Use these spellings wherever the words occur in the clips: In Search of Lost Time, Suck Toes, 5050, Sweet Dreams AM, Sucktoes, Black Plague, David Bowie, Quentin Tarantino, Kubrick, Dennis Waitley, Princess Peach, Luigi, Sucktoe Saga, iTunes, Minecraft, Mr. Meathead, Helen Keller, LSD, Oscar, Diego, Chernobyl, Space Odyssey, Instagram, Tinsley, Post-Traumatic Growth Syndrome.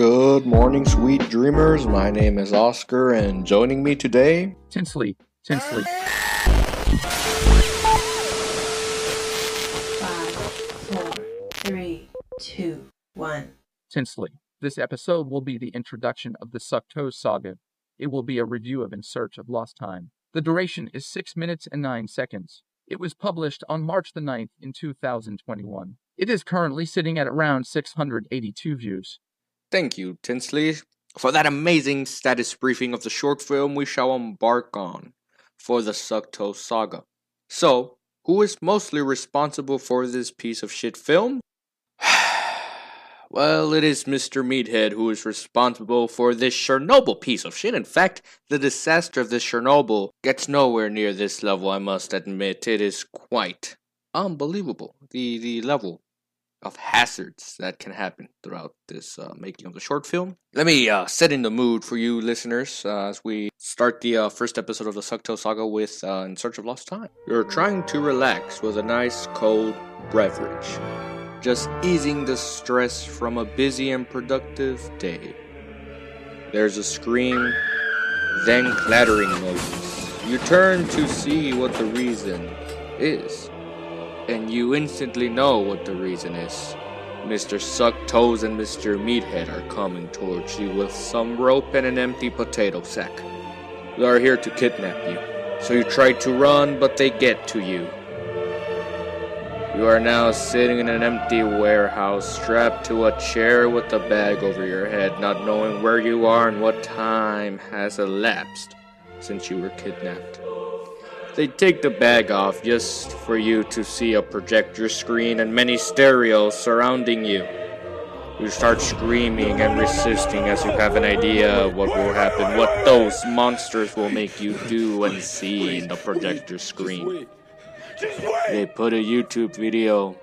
Good morning, sweet dreamers. My name is Oscar, and joining me today... Tinsley. 5, 4, 3, 2, 1. Tinsley. This episode will be the introduction of the Suck Toes Saga. It will be a review of In Search of Lost Time. The duration is 6 minutes and 9 seconds. It was published on March the 9th in 2021. It is currently sitting at around 682 views. Thank you, Tinsley, for that amazing status briefing of the short film we shall embark on for the Sucktoe Saga. So, who is mostly responsible for this piece of shit film? Well, it is Mr. Meathead who is responsible for this Chernobyl piece of shit. In fact, the disaster of this Chernobyl gets nowhere near this level, I must admit. It is quite unbelievable, the level of hazards that can happen throughout this making of the short film. Let me set in the mood for you listeners as we start the first episode of the Sucktoe Saga with In Search of Lost Time. You're trying to relax with a nice cold beverage, just easing the stress from a busy and productive day. There's a scream, then clattering noises. You turn to see what the reason is, and you instantly know what the reason is. Mr. Suck Toes and Mr. Meathead are coming towards you with some rope and an empty potato sack. They are here to kidnap you, so you try to run, but they get to you. You are now sitting in an empty warehouse, strapped to a chair with a bag over your head, not knowing where you are and what time has elapsed since you were kidnapped. They take the bag off just for you to see a projector screen and many stereos surrounding you. You start screaming and resisting as you have an idea of what will happen, what those monsters will make you do and see in the projector screen. They put a YouTube video,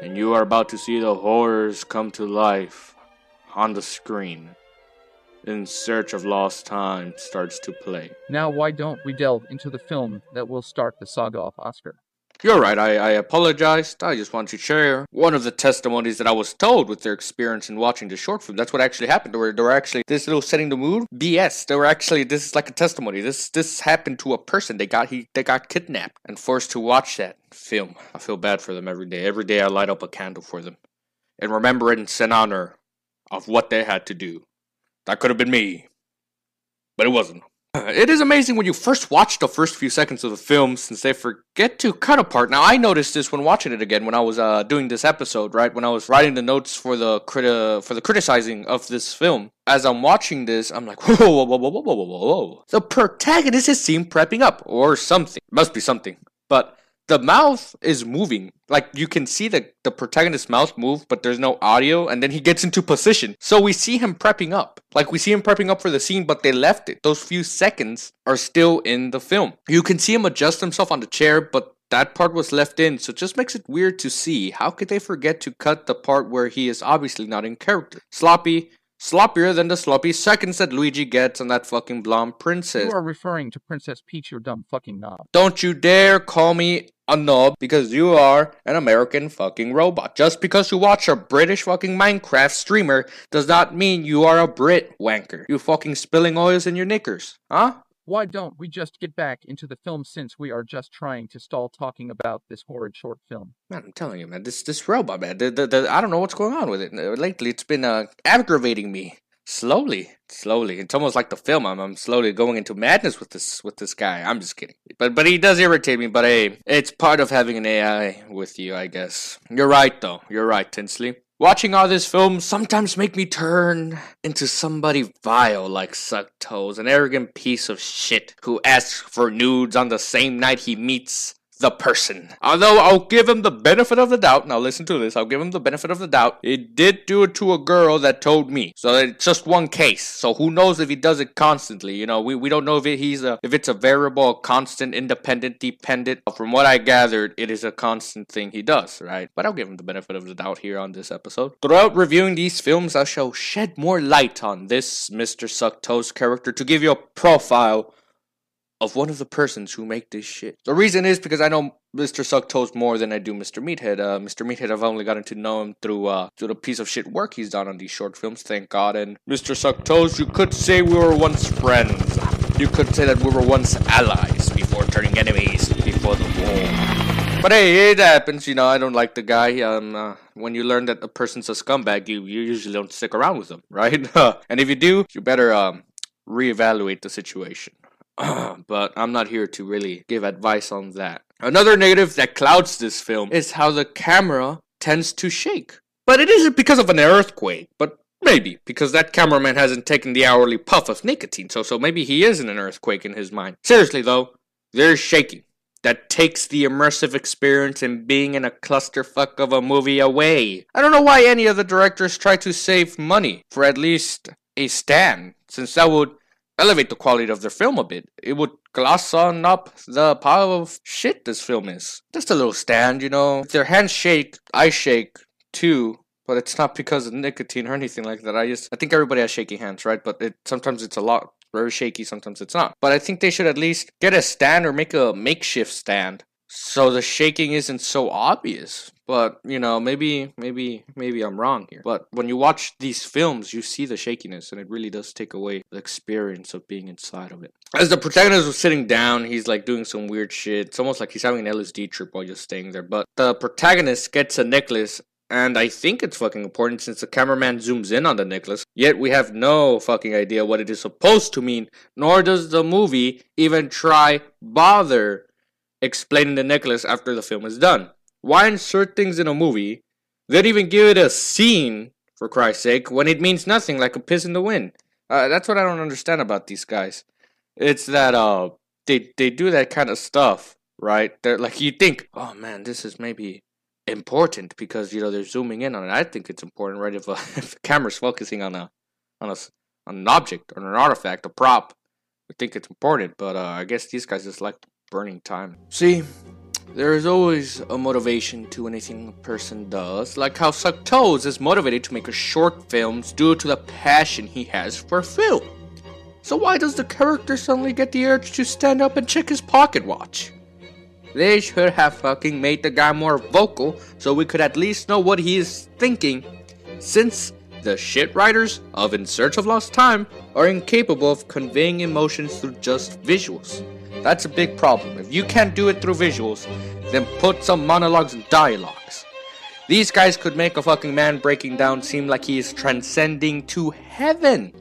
and you are about to see the horrors come to life on the screen. In Search of Lost Time starts to play. Now, why don't we delve into the film that will start the saga off, Oscar? You're right, I apologized. I just want to share one of the testimonies that I was told with their experience in watching the short film. That's what actually happened. They were actually, this little setting the mood, BS. They were actually, this is like a testimony. This happened to a person. They got kidnapped and forced to watch that film. I feel bad for them every day. Every day I light up a candle for them in remembrance and honor of what they had to do. That could have been me, but it wasn't. It is amazing when you first watch the first few seconds of the film, since they forget to cut apart. Now, I noticed this when watching it again when I was doing this episode, right? When I was writing the notes for the criticizing of this film. As I'm watching this, I'm like, whoa. The protagonist is seen prepping up, or something. Must be something. But the mouth is moving. Like, you can see the protagonist's mouth move, but there's no audio, and then he gets into position. So we see him prepping up. Like, we see him prepping up for the scene, but they left it. Those few seconds are still in the film. You can see him adjust himself on the chair, but that part was left in, so it just makes it weird to see. How could they forget to cut the part where he is obviously not in character? Sloppier than the sloppy seconds that Luigi gets on that fucking blonde princess. You are referring to Princess Peach, you dumb fucking knob. Don't you dare call me a knob, because you are an American fucking robot. Just because you watch a British fucking Minecraft streamer does not mean you are a Brit wanker. You fucking spilling oils in your knickers, huh? Why don't we just get back into the film, since we are just trying to stall talking about this horrid short film? Man, I'm telling you, man, this robot, man, I don't know what's going on with it. Lately, it's been aggravating me. Slowly. It's almost like the film. I'm slowly going into madness with this guy. I'm just kidding. But he does irritate me, but hey, it's part of having an AI with you, I guess. You're right, though. You're right, Tinsley. Watching all this film sometimes make me turn into somebody vile like Suck Toes, an arrogant piece of shit who asks for nudes on the same night he meets the person. Although I'll give him the benefit of the doubt. Now listen to this. I'll give him the benefit of the doubt. He did do it to a girl that told me. So it's just one case. So who knows if he does it constantly? You know, we don't know if it's a variable, a constant, independent, dependent. From what I gathered, it is a constant thing he does, right? But I'll give him the benefit of the doubt here on this episode. Throughout reviewing these films, I shall shed more light on this Mr. Sucktoe's character to give you a profile of one of the persons who make this shit. The reason is because I know Mr. Sucktoes more than I do Mr. Meathead. Mr. Meathead, I've only gotten to know him through the piece of shit work he's done on these short films, thank God. And Mr. Sucktoes, you could say we were once friends. You could say that we were once allies before turning enemies before the war. But hey, it happens, you know, I don't like the guy. When you learn that a person's a scumbag, you usually don't stick around with them, right? And if you do, you better reevaluate the situation. But I'm not here to really give advice on that. Another negative that clouds this film is how the camera tends to shake. But it isn't because of an earthquake, but maybe because that cameraman hasn't taken the hourly puff of nicotine, so maybe he isn't an earthquake in his mind. Seriously though, there's shaking that takes the immersive experience and being in a clusterfuck of a movie away. I don't know why any of the directors try to save money for at least a stand, since that would elevate the quality of their film a bit. It would gloss on up the pile of shit this film is. Just a little stand, you know. If their hands shake, I shake too, but it's not because of nicotine or anything like that. I think everybody has shaky hands, right? But sometimes it's a lot very shaky, sometimes it's not. But I think they should at least get a stand or make a makeshift stand, so the shaking isn't so obvious. But, you know, maybe I'm wrong here. But when you watch these films, you see the shakiness, and it really does take away the experience of being inside of it. As the protagonist was sitting down, he's like doing some weird shit. It's almost like he's having an LSD trip while just staying there. But the protagonist gets a necklace, and I think it's fucking important since the cameraman zooms in on the necklace. Yet we have no fucking idea what it is supposed to mean, nor does the movie even bother explaining the necklace after the film is done. Why insert things in a movie that even give it a scene, for Christ's sake, when it means nothing, like a piss in the wind? That's what I don't understand about these guys. It's that they do that kind of stuff, right? They're like, you think, oh man, this is maybe important because, you know, they're zooming in on it. I think it's important, right? If the camera's focusing on an object or an artifact, a prop, we think it's important. But I guess these guys just like burning time. See, there is always a motivation to anything a person does, like how Sucktoes is motivated to make short films due to the passion he has for film. So why does the character suddenly get the urge to stand up and check his pocket watch? They should have fucking made the guy more vocal so we could at least know what he is thinking, since the shit writers of In Search of Lost Time are incapable of conveying emotions through just visuals. That's a big problem. If you can't do it through visuals, then put some monologues and dialogues. These guys could make a fucking man breaking down seem like he is transcending to heaven.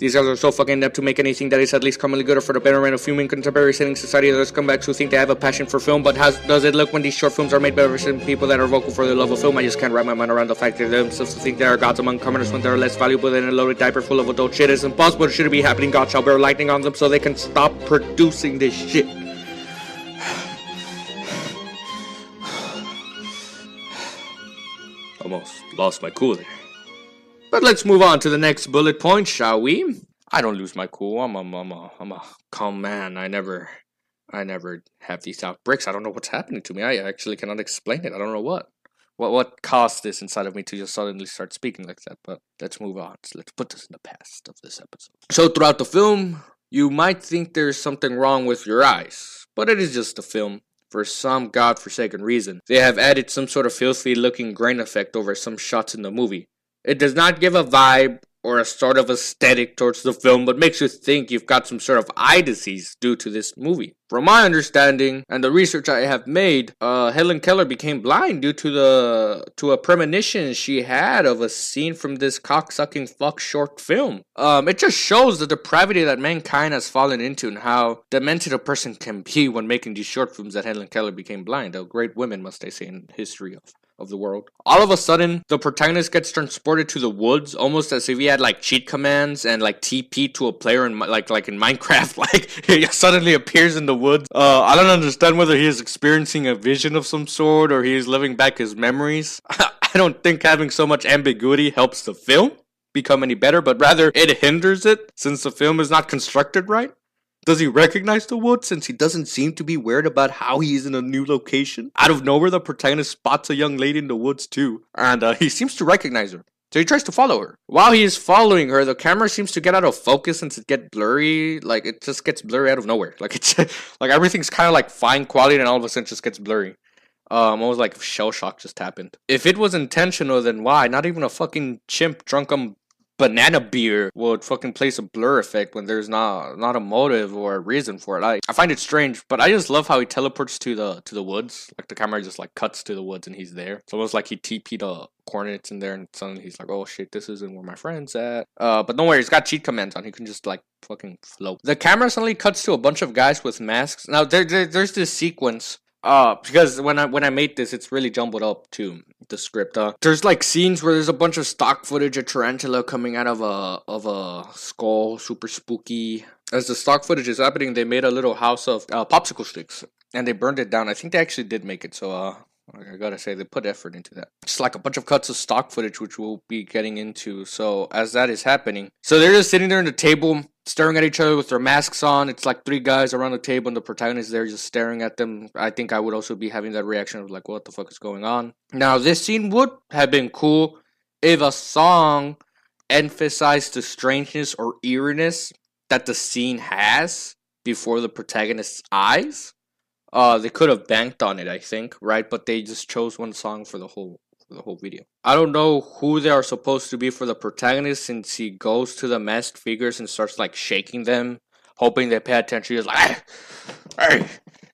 These guys are so fucking inept to make anything that is at least commonly good or for the betterment of human contemporary sitting society. There's comebacks who think they have a passion for film, but how does it look when these short films are made by certain people that are vocal for their love of film? I just can't wrap my mind around the fact that they themselves think they are gods among commoners when they are less valuable than a loaded diaper full of adult shit. It's impossible. It shouldn't be happening. God shall bear lightning on them so they can stop producing this shit. Almost lost my cool there. But let's move on to the next bullet point, shall we? I don't lose my cool. I'm a calm man. I never have these outbreaks. I don't know what's happening to me. I actually cannot explain it. I don't know what caused this inside of me to just suddenly start speaking like that. But let's move on. Let's put this in the past of this episode. So throughout the film, you might think there's something wrong with your eyes, but it is just a film. For some godforsaken reason, they have added some sort of filthy-looking grain effect over some shots in the movie. It does not give a vibe or a sort of aesthetic towards the film, but makes you think you've got some sort of eye disease due to this movie. From my understanding and the research I have made, Helen Keller became blind due to a premonition she had of a scene from this cocksucking fuck short film. It just shows the depravity that mankind has fallen into and how demented a person can be when making these short films that Helen Keller became blind. Oh, great women, must I say, in history of the world. All of a sudden, the protagonist gets transported to the woods, almost as if he had like cheat commands and like TP to a player in like in Minecraft. Like he suddenly appears in the woods. I don't understand whether he is experiencing a vision of some sort or he is living back his memories. I don't think having so much ambiguity helps the film become any better, but rather it hinders it since the film is not constructed right. Does he recognize the woods since he doesn't seem to be worried about how he is in a new location? Out of nowhere, the protagonist spots a young lady in the woods too, and he seems to recognize her. So he tries to follow her. While he is following her, the camera seems to get out of focus and to get blurry. Like, it just gets blurry out of nowhere. Like, it's like everything's kind of like fine quality, and all of a sudden it just gets blurry. I was like, shell shock just happened. If it was intentional, then why? Not even a fucking chimp drunk on banana beer would fucking place a blur effect when there's not a motive or a reason for it. I find it strange, but I just love how he teleports to the woods. Like, the camera just like cuts to the woods and he's there. It's almost like he TP'd a coordinates in there, and suddenly he's like, oh shit, this isn't where my friend's at. But don't worry, he's got cheat commands on. He can just like fucking float. The camera suddenly cuts to a bunch of guys with masks. Now there's this sequence. Because when I made this, it's really jumbled up too, the script. There's like scenes where there's a bunch of stock footage of tarantula coming out of a skull, super spooky. As the stock footage is happening, they made a little house of popsicle sticks and they burned it down. I think they actually did make it, so I gotta say, they put effort into that. Just like a bunch of cuts of stock footage, which we'll be getting into. So as that is happening, so they're just sitting there on the table, staring at each other with their masks on. It's like three guys around the table, and the protagonist there just staring at them. I think I would also be having that reaction of like, what the fuck is going on? Now, this scene would have been cool if a song emphasized the strangeness or eeriness that the scene has before the protagonist's eyes. They could have banked on it, I think, right? But they just chose one song for the whole video. I don't know who they are supposed to be for the protagonist, since he goes to the masked figures and starts like shaking them, hoping they pay attention. He's like, hey,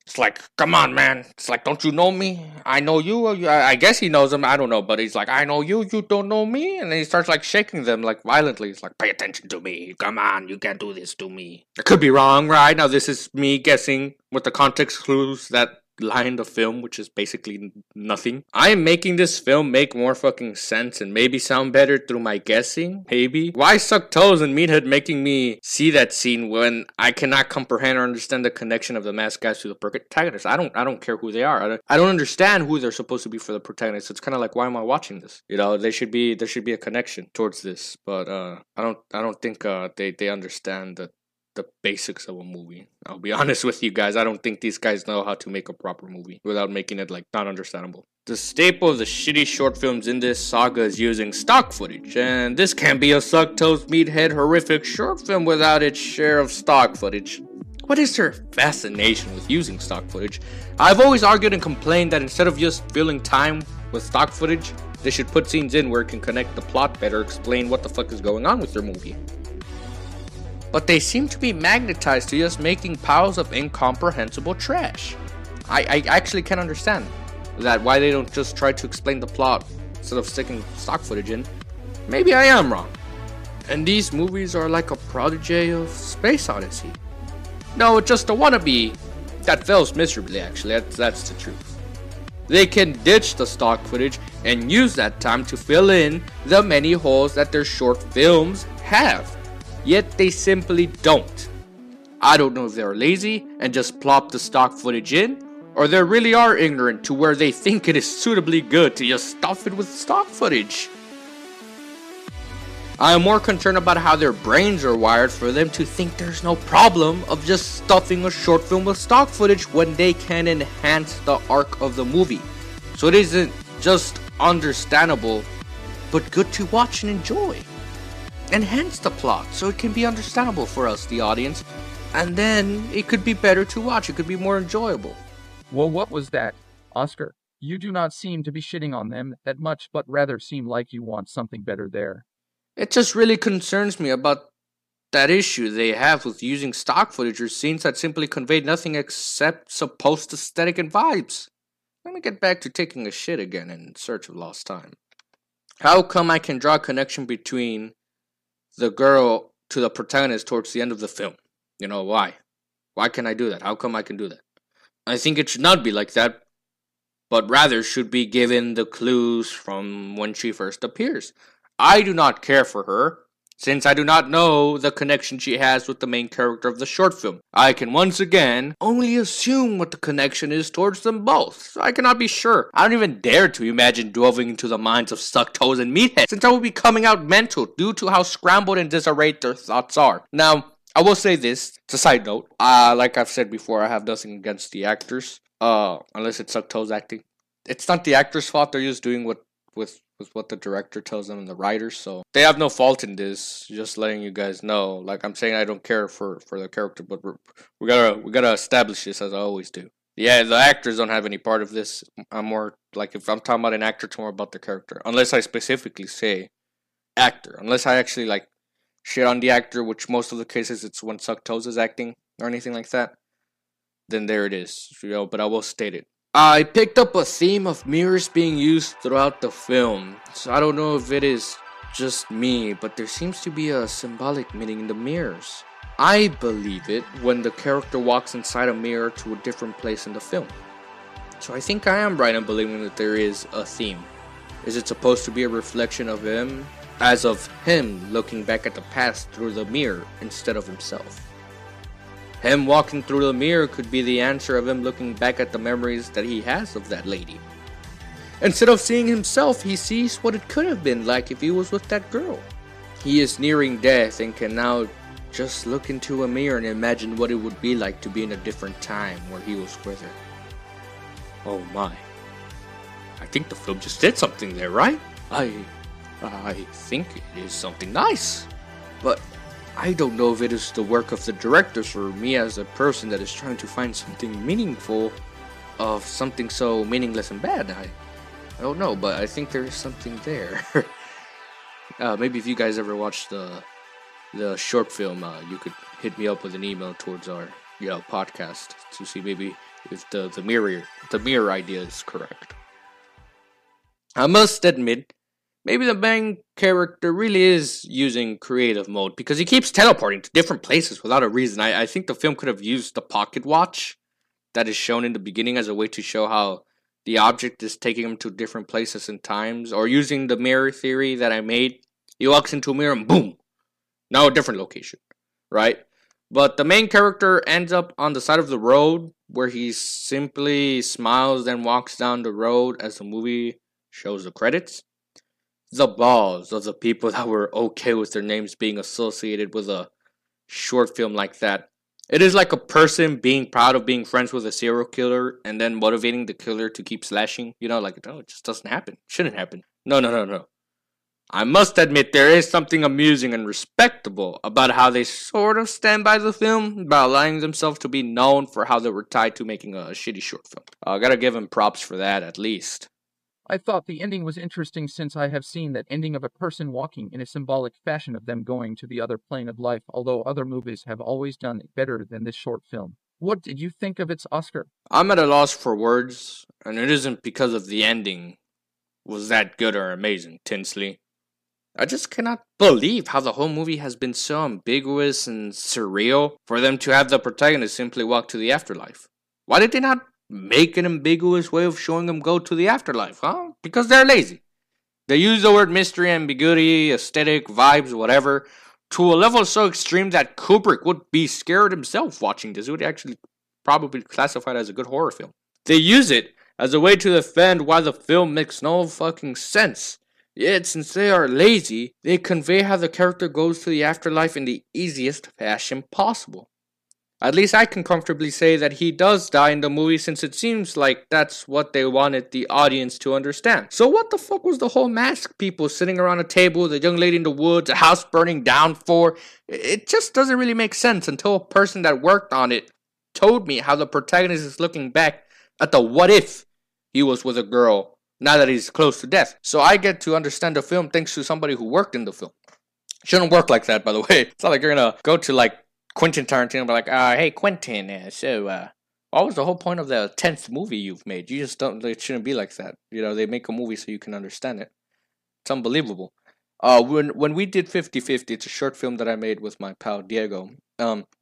it's like, come on, man. It's like, don't you know me? I know you. I guess he knows him. I don't know, but he's like, I know you. You don't know me. And then he starts like shaking them like violently. He's like, pay attention to me. Come on, you can't do this to me. I could be wrong, right? Now this is me guessing with the context clues that lie in the film, which is basically nothing. I am making this film make more fucking sense and maybe sound better through my guessing, maybe. Why Suck Toes and Meathead making me see that scene when I cannot comprehend or understand the connection of the masked guys to the protagonist? I don't care who they are. I don't understand who they're supposed to be for the protagonist. It's kind of like, why am I watching this? You know, there should be a connection towards this, but I don't think they understand that. The basics of a movie. I'll be honest with you guys, I don't think these guys know how to make a proper movie without making it like not understandable. The staple of the shitty short films in this saga is using stock footage, and this can't be a Sucktoes Meathead horrific short film without its share of stock footage. What is their fascination with using stock footage? I've always argued and complained that instead of just filling time with stock footage, they should put scenes in where it can connect the plot better, explain what the fuck is going on with their movie. But they seem to be magnetized to just making piles of incomprehensible trash. I actually can't understand that, why they don't just try to explain the plot instead of sticking stock footage in. Maybe I am wrong, and these movies are like a prodigy of Space Odyssey. No, it's just a wannabe that fails miserably, actually. That's the truth. They can ditch the stock footage and use that time to fill in the many holes that their short films have. Yet they simply don't. I don't know if they're lazy and just plop the stock footage in, or they really are ignorant to where they think it is suitably good to just stuff it with stock footage. I am more concerned about how their brains are wired for them to think there's no problem of just stuffing a short film with stock footage when they can enhance the arc of the movie. So it isn't just understandable, but good to watch and enjoy. Enhance the plot so it can be understandable for us, the audience, and then it could be better to watch. It could be more enjoyable. Well, what was that, Oscar? You do not seem to be shitting on them that much, but rather seem like you want something better there. It just really concerns me about that issue they have with using stock footage or scenes that simply convey nothing except supposed aesthetic and vibes. Let me get back to taking a shit again in Search of Lost Time. How come I can draw a connection between the girl to the protagonist towards the end of the film? You know, why? Why can I do that? How come I can do that? I think it should not be like that, but rather should be given the clues from when she first appears. I do not care for her, since I do not know the connection she has with the main character of the short film. I can once again only assume what the connection is towards them both, so I cannot be sure. I don't even dare to imagine delving into the minds of Sucktoes and Meathead, since I will be coming out mental due to how scrambled and disarrayed their thoughts are. Now, I will say this, it's a side note, like I've said before, I have nothing against the actors, unless it's Sucktoes acting. It's not the actors' fault, they're just doing what with what the director tells them and the writers, so they have no fault in this. Just letting you guys know, like I'm saying, I don't care for the character, but we gotta establish this as I always do. Yeah, the actors don't have any part of this. I'm more like, if I'm talking about an actor, it's more about the character, unless I specifically say actor, unless I actually like shit on the actor, which most of the cases it's when Suck Toes is acting or anything like that. Then there it is, you know. But I will state it. I picked up a theme of mirrors being used throughout the film, so I don't know if it is just me, but there seems to be a symbolic meaning in the mirrors. I believe it when the character walks inside a mirror to a different place in the film. So I think I am right in believing that there is a theme. Is it supposed to be a reflection of him, as of him looking back at the past through the mirror instead of himself? Him walking through the mirror could be the answer of him looking back at the memories that he has of that lady. Instead of seeing himself, he sees what it could have been like if he was with that girl. He is nearing death and can now just look into a mirror and imagine what it would be like to be in a different time where he was with her. Oh my. I think the film just did something there, right? I think it is something nice. But I don't know if it is the work of the directors or me as a person that is trying to find something meaningful of something so meaningless and bad. I don't know, but I think there is something there. Maybe if you guys ever watched the short film, you could hit me up with an email towards our podcast to see maybe if the mirror idea is correct. I must admit, maybe the main character really is using creative mode because he keeps teleporting to different places without a reason. I think the film could have used the pocket watch that is shown in the beginning as a way to show how the object is taking him to different places and times. Or using the mirror theory that I made. He walks into a mirror and boom! Now a different location, right? But the main character ends up on the side of the road where he simply smiles and walks down the road as the movie shows the credits. The balls of the people that were okay with their names being associated with a short film like that. It is like a person being proud of being friends with a serial killer and then motivating the killer to keep slashing. You know, like, no, it just doesn't happen. Shouldn't happen. No. I must admit there is something amusing and respectable about how they sort of stand by the film by allowing themselves to be known for how they were tied to making a shitty short film. I gotta give them props for that at least. I thought the ending was interesting since I have seen that ending of a person walking in a symbolic fashion of them going to the other plane of life, although other movies have always done it better than this short film. What did you think of its Oscar? I'm at a loss for words, and it isn't because of the ending was that good or amazing, Tinsley. I just cannot believe how the whole movie has been so ambiguous and surreal for them to have the protagonist simply walk to the afterlife. Why did they not make an ambiguous way of showing them go to the afterlife, huh? Because they're lazy. They use the word mystery, ambiguity, aesthetic, vibes, whatever, to a level so extreme that Kubrick would be scared himself watching this. It would actually probably classify it as a good horror film. They use it as a way to defend why the film makes no fucking sense. Yet, since they are lazy, they convey how the character goes to the afterlife in the easiest fashion possible. At least I can comfortably say that he does die in the movie since it seems like that's what they wanted the audience to understand. So what the fuck was the whole mask people sitting around a table, the young lady in the woods, a house burning down for? It just doesn't really make sense until a person that worked on it told me how the protagonist is looking back at the what if he was with a girl now that he's close to death. So I get to understand the film thanks to somebody who worked in the film. Shouldn't work like that, by the way. It's not like you're gonna go to like Quentin Tarantino, but like, hey Quentin, so what was the whole point of the 10th movie you've made? You just don't, it shouldn't be like that. You know, they make a movie so you can understand it. It's unbelievable. When we did 5050, it's a short film that I made with my pal Diego.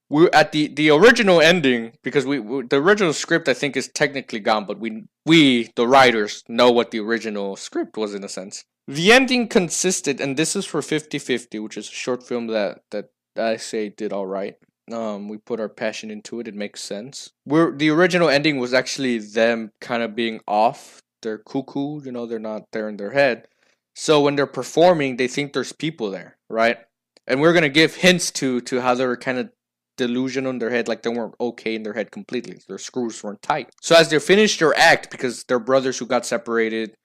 We're at the original ending, because the original script I think is technically gone, but we the writers know what the original script was in a sense. The ending consisted, and this is for 5050, which is a short film that I say did alright. We put our passion into it. It makes sense. The original ending was actually them kind of being off. They're cuckoo. You know, they're not there in their head. So when they're performing, they think there's people there, right? And we're going to give hints to how they were kind of delusional in their head. Like they weren't okay in their head completely. Their screws weren't tight. So as they finished their act, because they're brothers who got separated,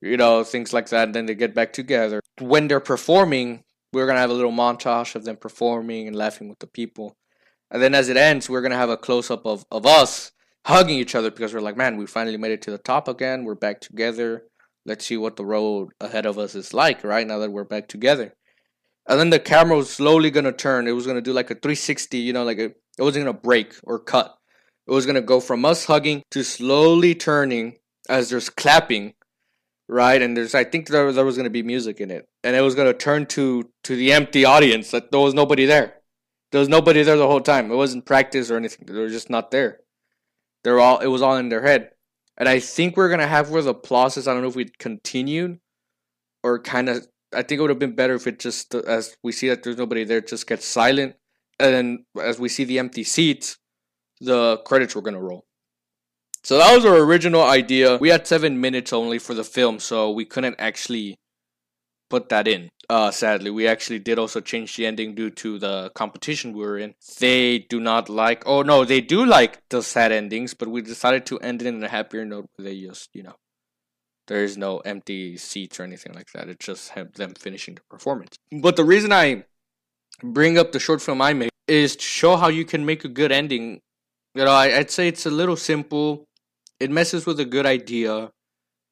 you know, things like that. And then they get back together. When they're performing, we're going to have a little montage of them performing and laughing with the people. And then as it ends, we're going to have a close-up of us hugging each other, because we're like, man, we finally made it to the top again. We're back together. Let's see what the road ahead of us is like, right, now that we're back together. And then the camera was slowly going to turn. It was going to do like a 360, you know, like it wasn't going to break or cut. It was going to go from us hugging to slowly turning as there's clapping, right? And there's, I think there was going to be music in it. And it was going to turn to the empty audience. Like, there was nobody there. There was nobody there the whole time. It wasn't practice or anything. They were just not there. It was all in their head. And I think we're going to have where the applause is. I don't know if we continued or kind of, I think it would have been better if it just, as we see that there's nobody there, just gets silent. And then as we see the empty seats, the credits were going to roll. So that was our original idea. We had 7 minutes only for the film, so we couldn't actually put that in. Sadly, we actually did also change the ending due to the competition we were in. They do not like, oh no, they do like the sad endings, but we decided to end it in a happier note where they just, you know, there is no empty seats or anything like that. It's just them finishing the performance. But the reason I bring up the short film I made is to show how you can make a good ending. You know, I'd say it's a little simple. It messes with a good idea.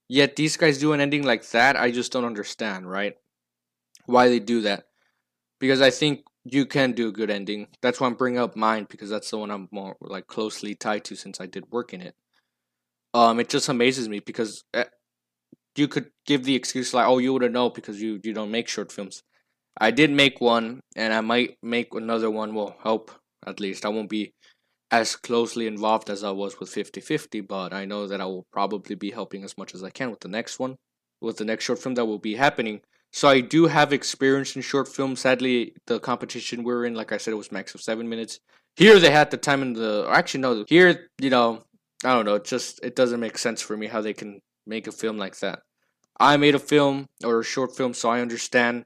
Yet these guys do an ending like that. I just don't understand, right? Why they do that. Because I think you can do a good ending. That's why I'm bringing up mine, because that's the one I'm more like closely tied to since I did work in it. It just amazes me because you could give the excuse like, oh, you wouldn't know because you don't make short films. I did make one, and I might make another one. Well, hope at least I won't be as closely involved as I was with 5050, but I know that I will probably be helping as much as I can with the next one, with the next short film that will be happening. So I do have experience in short films. Sadly, the competition we're in, like I said, it was max of 7 minutes. Here they had the time in the, actually no, here, you know, I don't know, it just, it doesn't make sense for me how they can make a film like that. I made a film or a short film, so I understand.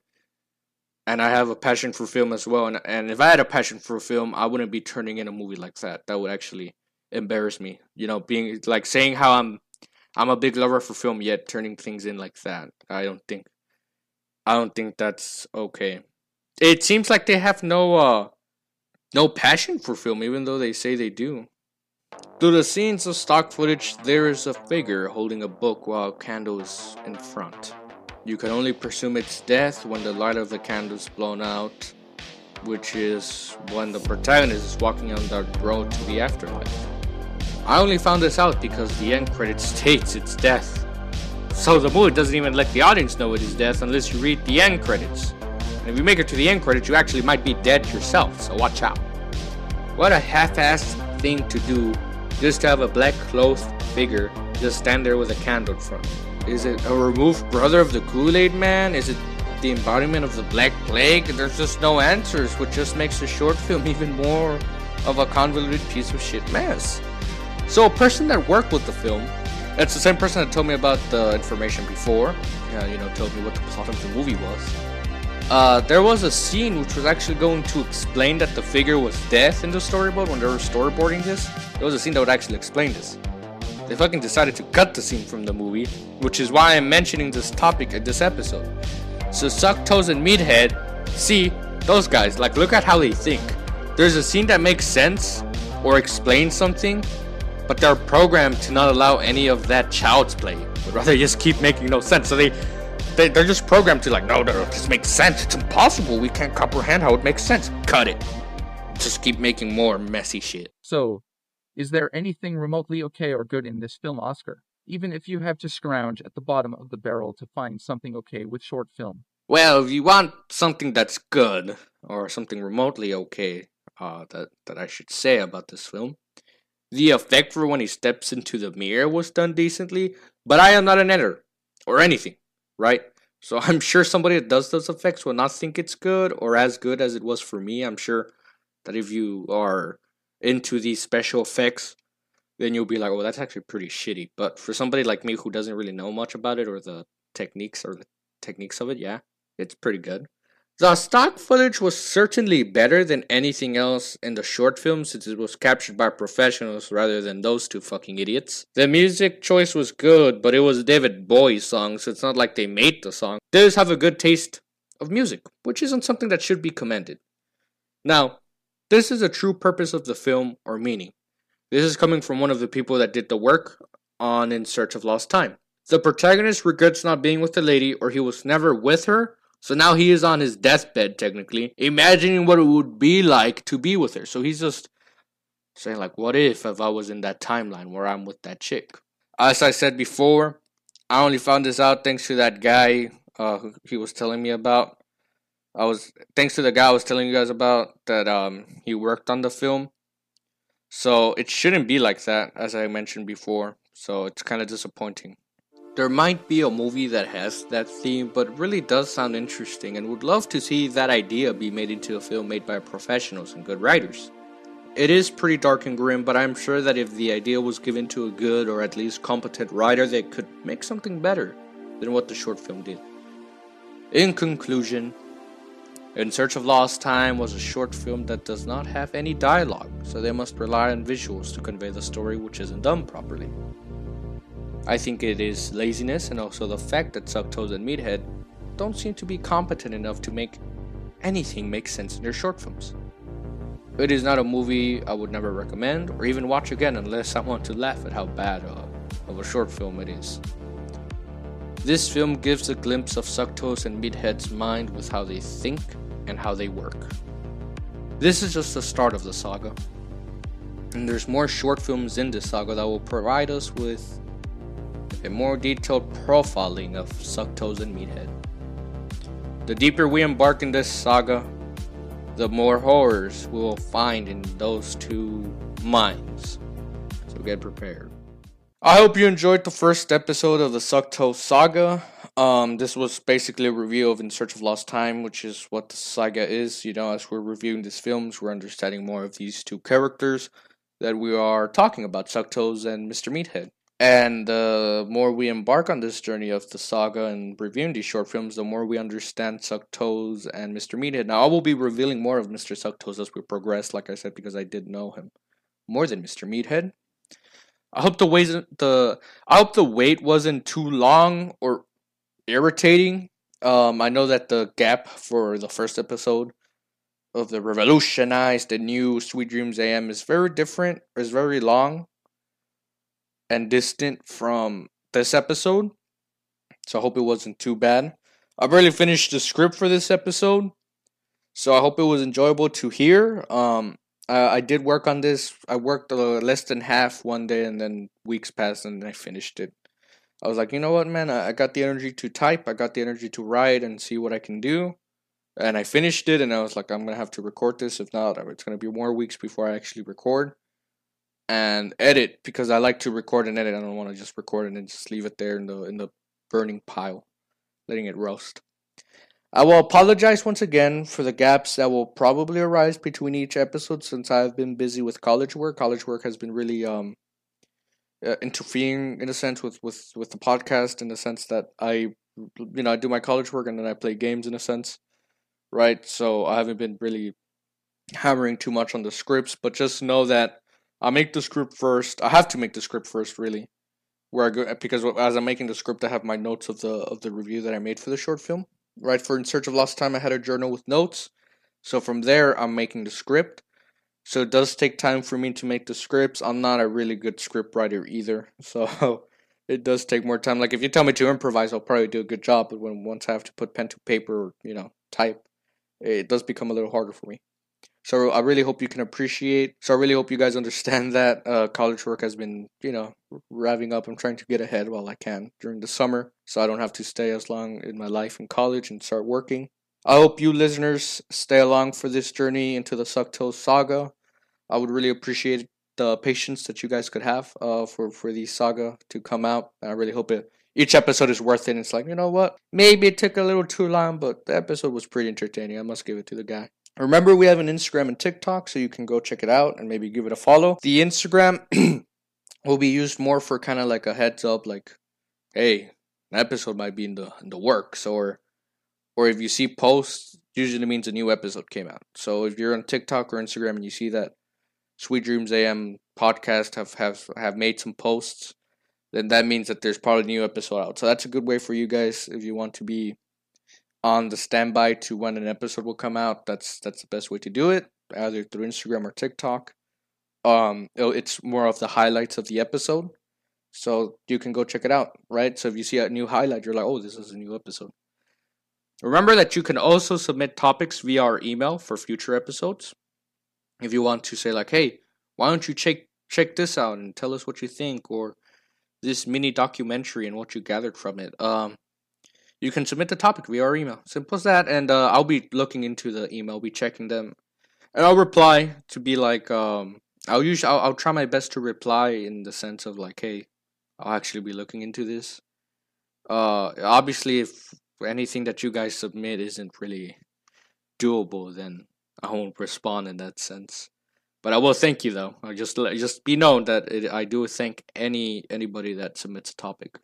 And I have a passion for film as well. And if I had a passion for film, I wouldn't be turning in a movie like that. That would actually embarrass me. You know, being like saying how I'm a big lover for film, yet turning things in like that. I don't think that's okay. It seems like they have no passion for film, even though they say they do. Through the scenes of stock footage, there is a figure holding a book while a candle is in front. You can only presume its death when the light of the candle is blown out, which is when the protagonist is walking on the road to the afterlife. I only found this out because the end credit states its death. So the movie doesn't even let the audience know it is death unless you read the end credits. And if you make it to the end credits, you actually might be dead yourself, so watch out. What a half-assed thing to do, just to have a black-clothed figure just stand there with a candle in front. Is it a removed brother of the Kool-Aid Man? Is it the embodiment of the Black Plague? There's just no answers, which just makes the short film even more of a convoluted piece of shit mess. So a person that worked with the film, that's the same person that told me about the information before, you know, told me what the plot of the movie was. There was a scene which was actually going to explain that the figure was death in the storyboard when they were storyboarding this. There was a scene that would actually explain this. They fucking decided to cut the scene from the movie, which is why I'm mentioning this topic in this episode. So Suck Toes and Meathead, see, those guys, like, look at how they think. There's a scene that makes sense or explains something, but they're programmed to not allow any of that child's play. But rather just keep making no sense. So they're just programmed to like, no, this makes sense. It's impossible. We can't comprehend how it makes sense. Cut it. Just keep making more messy shit. So, is there anything remotely okay or good in this film, Oscar? Even if you have to scrounge at the bottom of the barrel to find something okay with short film. Well, if you want something that's good or something remotely okay that I should say about this film, the effect for when he steps into the mirror was done decently, but I am not an editor or anything, right? So I'm sure somebody that does those effects will not think it's good or as good as it was for me. I'm sure that if you are into these special effects, then you'll be like, oh, that's actually pretty shitty. But for somebody like me who doesn't really know much about it or the techniques of it, yeah, it's pretty good. The stock footage was certainly better than anything else in the short film, since it was captured by professionals rather than those two fucking idiots. The music choice was good, but it was a David Bowie song, so it's not like they made the song. They just have a good taste of music, which isn't something that should be commended. Now, this is the true purpose of the film or meaning. This is coming from one of the people that did the work on In Search of Lost Time. The protagonist regrets not being with the lady, or he was never with her. So now he is on his deathbed, technically, imagining what it would be like to be with her. So he's just saying, like, what if I was in that timeline where I'm with that chick? As I said before, I only found this out thanks to that guy who he was telling me about. Thanks to the guy I was telling you guys about that he worked on the film. So it shouldn't be like that, as I mentioned before. So it's kind of disappointing. There might be a movie that has that theme, but really does sound interesting, and would love to see that idea be made into a film made by professionals and good writers. It is pretty dark and grim, but I'm sure that if the idea was given to a good or at least competent writer, they could make something better than what the short film did. In conclusion, In Search of Lost Time was a short film that does not have any dialogue, so they must rely on visuals to convey the story, which isn't done properly. I think it is laziness, and also the fact that Suck Toes and Meathead don't seem to be competent enough to make anything make sense in their short films. It is not a movie I would never recommend or even watch again, unless I want to laugh at how bad of a short film it is. This film gives a glimpse of Suck Toes and Meathead's mind with how they think and how they work. This is just the start of the saga, and there's more short films in this saga that will provide us with a more detailed profiling of Sucktoes and Meathead. The deeper we embark in this saga, the more horrors we will find in those two minds, so get prepared. I hope you enjoyed the first episode of the Sucktoe Saga. This was basically a review of In Search of Lost Time, which is what the saga is. You know, as we're reviewing these films, we're understanding more of these two characters that we are talking about, Sucktoes and Mr. Meathead. And the more we embark on this journey of the saga and reviewing these short films, the more we understand Suck Toes and Mr. Meathead. Now, I will be revealing more of Mr. Suck Toes as we progress, like I said, because I did know him more than Mr. Meathead. I hope the wait wasn't too long or irritating. I know that the gap for the first episode of the revolutionized and new Sweet Dreams AM is very different, is very long and distant from this episode, so I hope it wasn't too bad. I barely finished the script for this episode, so I hope it was enjoyable to hear. I did work on this. I worked less than half one day, and then weeks passed, and I finished it. I was like, you know what, man, I got the energy to type, I got the energy to write and see what I can do, and I finished it, and I was like, I'm gonna have to record this. If not, it's gonna be more weeks before I actually record and edit, because I like to record and edit. I don't want to just record and then just leave it there in the burning pile, letting it roast. I will apologize once again for the gaps that will probably arise between each episode, since I've been busy with college work. College work has been really interfering in a sense with the podcast, in the sense that I do my college work and then I play games in a sense, right? So I haven't been really hammering too much on the scripts, but just know that I make the script first. I have to make the script first, really, where I go, because as I'm making the script, I have my notes of the review that I made for the short film. Right, for In Search of Lost Time, I had a journal with notes, so from there, I'm making the script. So it does take time for me to make the scripts. I'm not a really good script writer either, so it does take more time. Like, if you tell me to improvise, I'll probably do a good job, but once I have to put pen to paper, type, it does become a little harder for me. So I really hope you can appreciate. So I really hope you guys understand that college work has been, revving up. I'm trying to get ahead while I can during the summer, so I don't have to stay as long in my life in college and start working. I hope you listeners stay along for this journey into the Sucktoe Saga. I would really appreciate the patience that you guys could have for the saga to come out. And I really hope each episode is worth it. And it's like, you know what? Maybe it took a little too long, but the episode was pretty entertaining. I must give it to the guy. Remember, we have an Instagram and TikTok, so you can go check it out and maybe give it a follow. The Instagram will be used more for kind of like a heads up, like, hey, an episode might be in the works, or or if you see posts, usually means a new episode came out. So if you're on TikTok or Instagram and you see that Sweet Dreams AM podcast have made some posts, then that means that there's probably a new episode out. So that's a good way for you guys if you want to be on the standby to when an episode will come out. That's the best way to do it, either through Instagram or TikTok. It's more of the highlights of the episode, so you can go check it out, right? So if you see a new highlight, you're like, oh, this is a new episode. Remember that you can also submit topics via our email for future episodes. If you want to say like, hey, why don't you check this out and tell us what you think, or this mini documentary and what you gathered from it. You can submit the topic via our email. Simple as that. And I'll be looking into the email, be checking them, and I'll reply to be like, I'll try my best to reply in the sense of like, hey, I'll actually be looking into this. Obviously, if anything that you guys submit isn't really doable, then I won't respond in that sense. But I will thank you though. I just be known that I do thank anybody that submits a topic.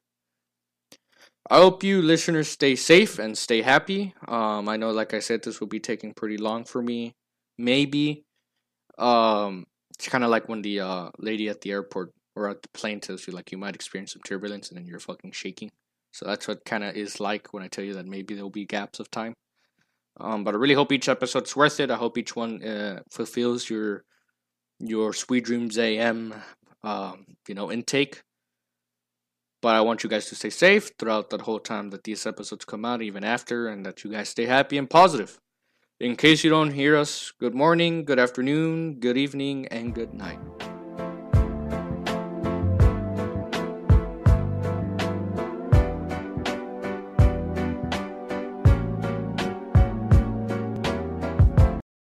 I hope you listeners stay safe and stay happy. I know, like I said, this will be taking pretty long for me. Maybe it's kind of like when the lady at the airport or at the plane tells you like you might experience some turbulence and then you're fucking shaking. So that's what kind of is like when I tell you that maybe there'll be gaps of time. But I really hope each episode's worth it. I hope each one fulfills your Sweet Dreams AM intake. But I want you guys to stay safe throughout that whole time that these episodes come out, even after, and that you guys stay happy and positive. In case you don't hear us, good morning, good afternoon, good evening, and good night.